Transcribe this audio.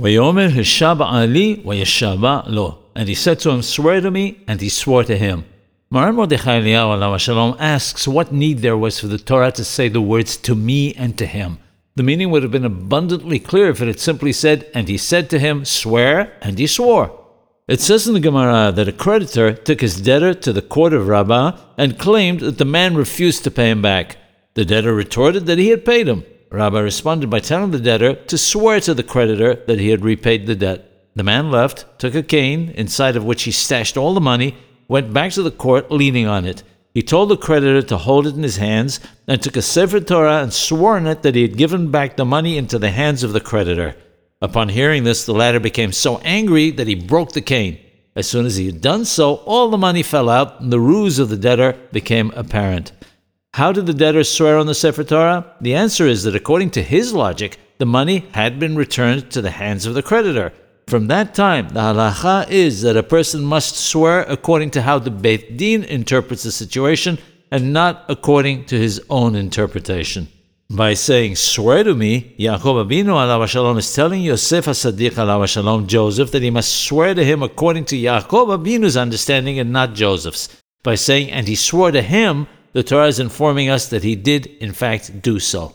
Vayomer hishaba ali vayishaba lo. And he said to him, swear to me, and he swore to him. Maran Mordechai Eliyahu alav shalom asks what need there was for the Torah to say the words to me and to him. The meaning would have been abundantly clear if it had simply said, and he said to him, swear, and he swore. It says in the Gemara that a creditor took his debtor to the court of Rabbah and claimed that the man refused to pay him back. The debtor retorted that he had paid him. Rabbah responded by telling the debtor to swear to the creditor that he had repaid the debt. The man left, took a cane, inside of which he stashed all the money, went back to the court leaning on it. He told the creditor to hold it in his hands and took a Sefer Torah and swore in it that he had given back the money into the hands of the creditor. Upon hearing this, the latter became so angry that he broke the cane. As soon as he had done so, all the money fell out, and the ruse of the debtor became apparent. How did the debtor swear on the Sefer Torah? The answer is that according to his logic, the money had been returned to the hands of the creditor. From that time, the halakha is that a person must swear according to how the Beit Din interprets the situation and not according to his own interpretation. By saying, swear to me, Yaakov Abinu alav shalom is telling Yosef HaSadiq alav shalom, Joseph, that he must swear to him according to Yaakov Abinu's understanding and not Joseph's. By saying, and he swore to him, the Torah is informing us that he did, in fact, do so.